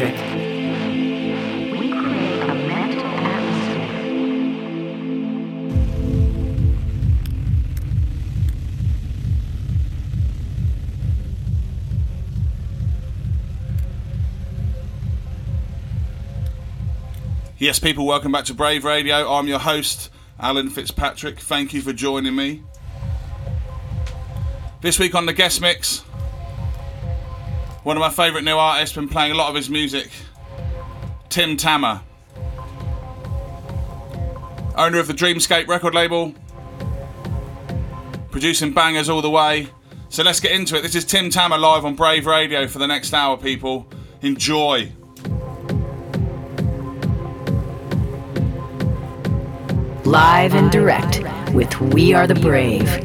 Fitzpatrick. We create a mental atmosphere. Yes, people, welcome back to Brave Radio. I'm your host, Alan Fitzpatrick. Thank you for joining me. This week on the guest mix, one of my favourite new artists, been playing a lot of his music, Tim Tammer, owner of the Dreamscape record label, producing bangers all the way. So let's get into it. This is Tim Tammer live on Brave Radio for the next hour, people. Enjoy. Live and direct with We Are the Brave.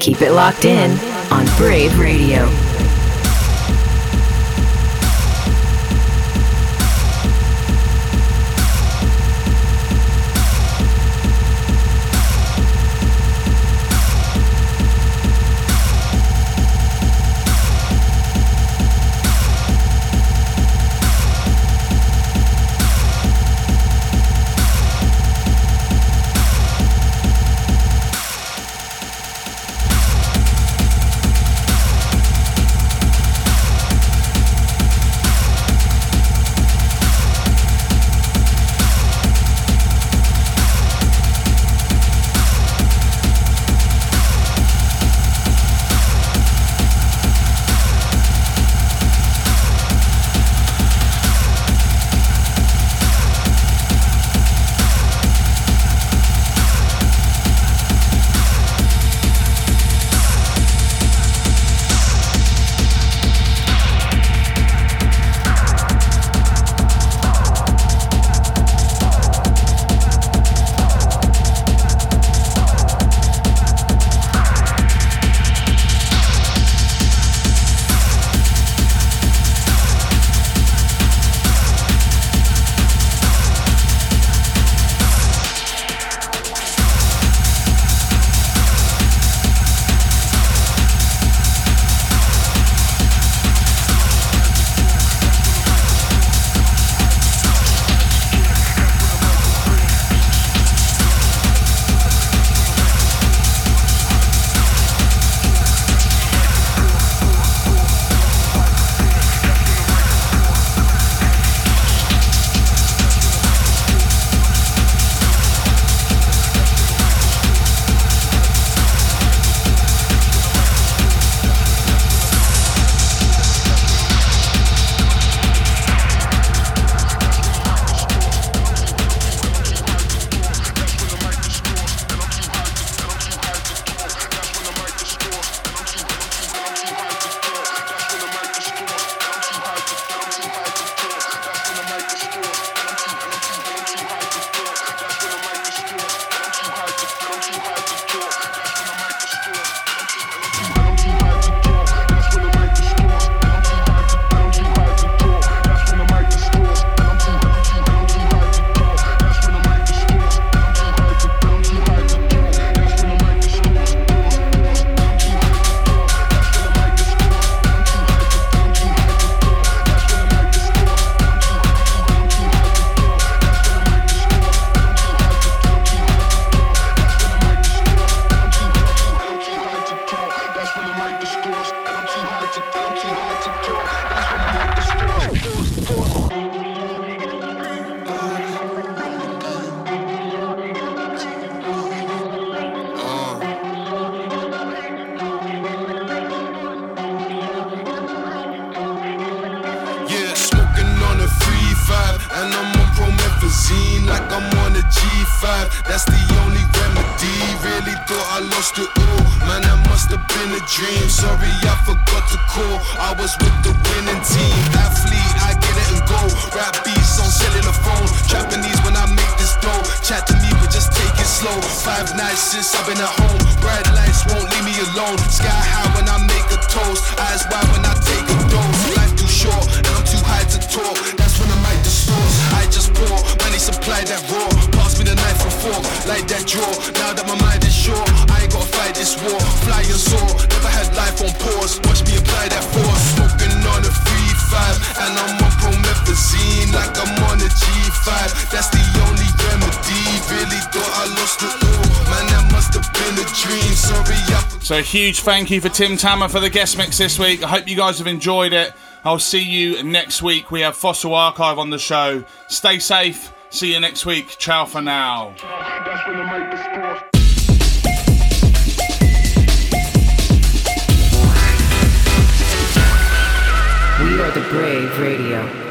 Keep it locked in on Brave Radio. So huge thank you for Tim Tammer for the guest mix this week. I hope you guys have enjoyed it. I'll see you next week. We have Fossil Archive on the show. Stay safe. See you next week. Ciao for now. We are the Brave Radio.